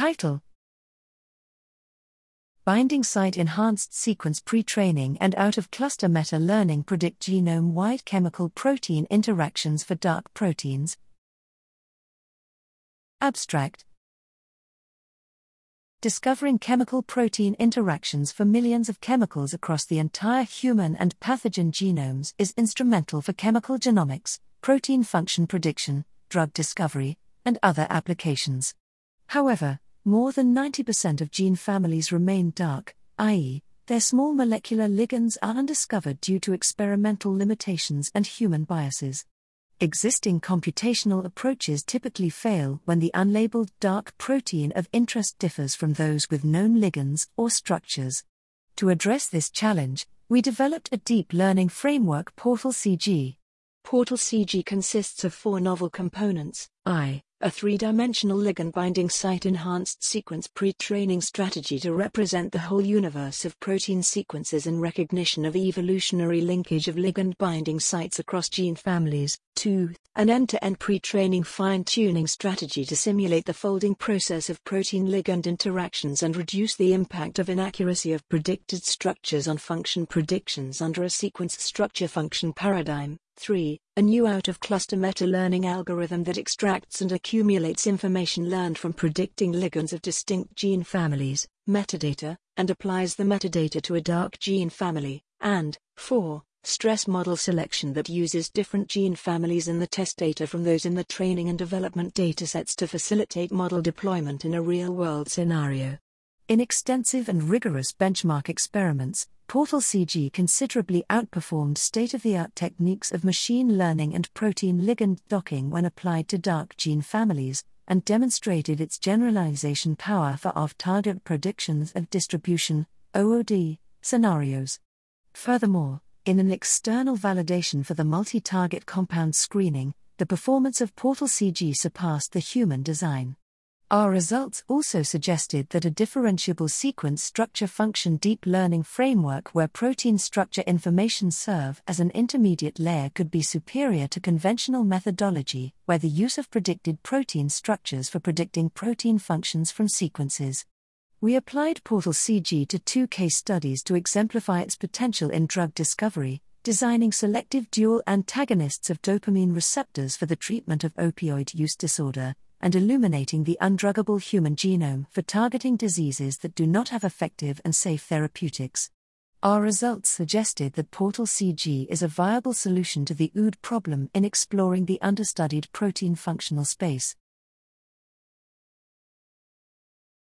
Title: Binding Site Enhanced Sequence Pre-Training and Out-of-Cluster Meta-Learning Predict Genome-Wide Chemical Protein Interactions for Dark Proteins. Abstract: Discovering chemical protein interactions for millions of chemicals across the entire human and pathogen genomes is instrumental for chemical genomics, protein function prediction, drug discovery, and other applications. However, more than 90% of gene families remain dark, i.e., their small molecular ligands are undiscovered due to experimental limitations and human biases. Existing computational approaches typically fail when the unlabeled dark protein of interest differs from those with known ligands or structures. To address this challenge, we developed a deep learning framework, PortalCG. PortalCG consists of four novel components: I, a three-dimensional ligand-binding site-enhanced sequence pre-training strategy to represent the whole universe of protein sequences in recognition of evolutionary linkage of ligand-binding sites across gene families. 2. An end-to-end pre-training fine-tuning strategy to simulate the folding process of protein-ligand interactions and reduce the impact of inaccuracy of predicted structures on function predictions under a sequence-structure-function paradigm. 3. A new out-of-cluster meta-learning algorithm that extracts and accumulates information learned from predicting ligands of distinct gene families, metadata, and applies the metadata to a dark gene family. And 4. Stress model selection that uses different gene families in the test data from those in the training and development datasets to facilitate model deployment in a real-world scenario. In extensive and rigorous benchmark experiments, PortalCG considerably outperformed state-of-the-art techniques of machine learning and protein-ligand docking when applied to dark gene families, and demonstrated its generalization power for off-target predictions of distribution (OOD) scenarios. Furthermore, in an external validation for the multi-target compound screening, the performance of PortalCG surpassed the human design. Our results also suggested that a differentiable sequence structure function deep learning framework where protein structure information serve as an intermediate layer could be superior to conventional methodology where the use of predicted protein structures for predicting protein functions from sequences. We applied PortalCG to two case studies to exemplify its potential in drug discovery, designing selective dual antagonists of dopamine receptors for the treatment of opioid use disorder, and illuminating the undruggable human genome for targeting diseases that do not have effective and safe therapeutics. Our results suggested that PortalCG is a viable solution to the OOD problem in exploring the understudied protein functional space.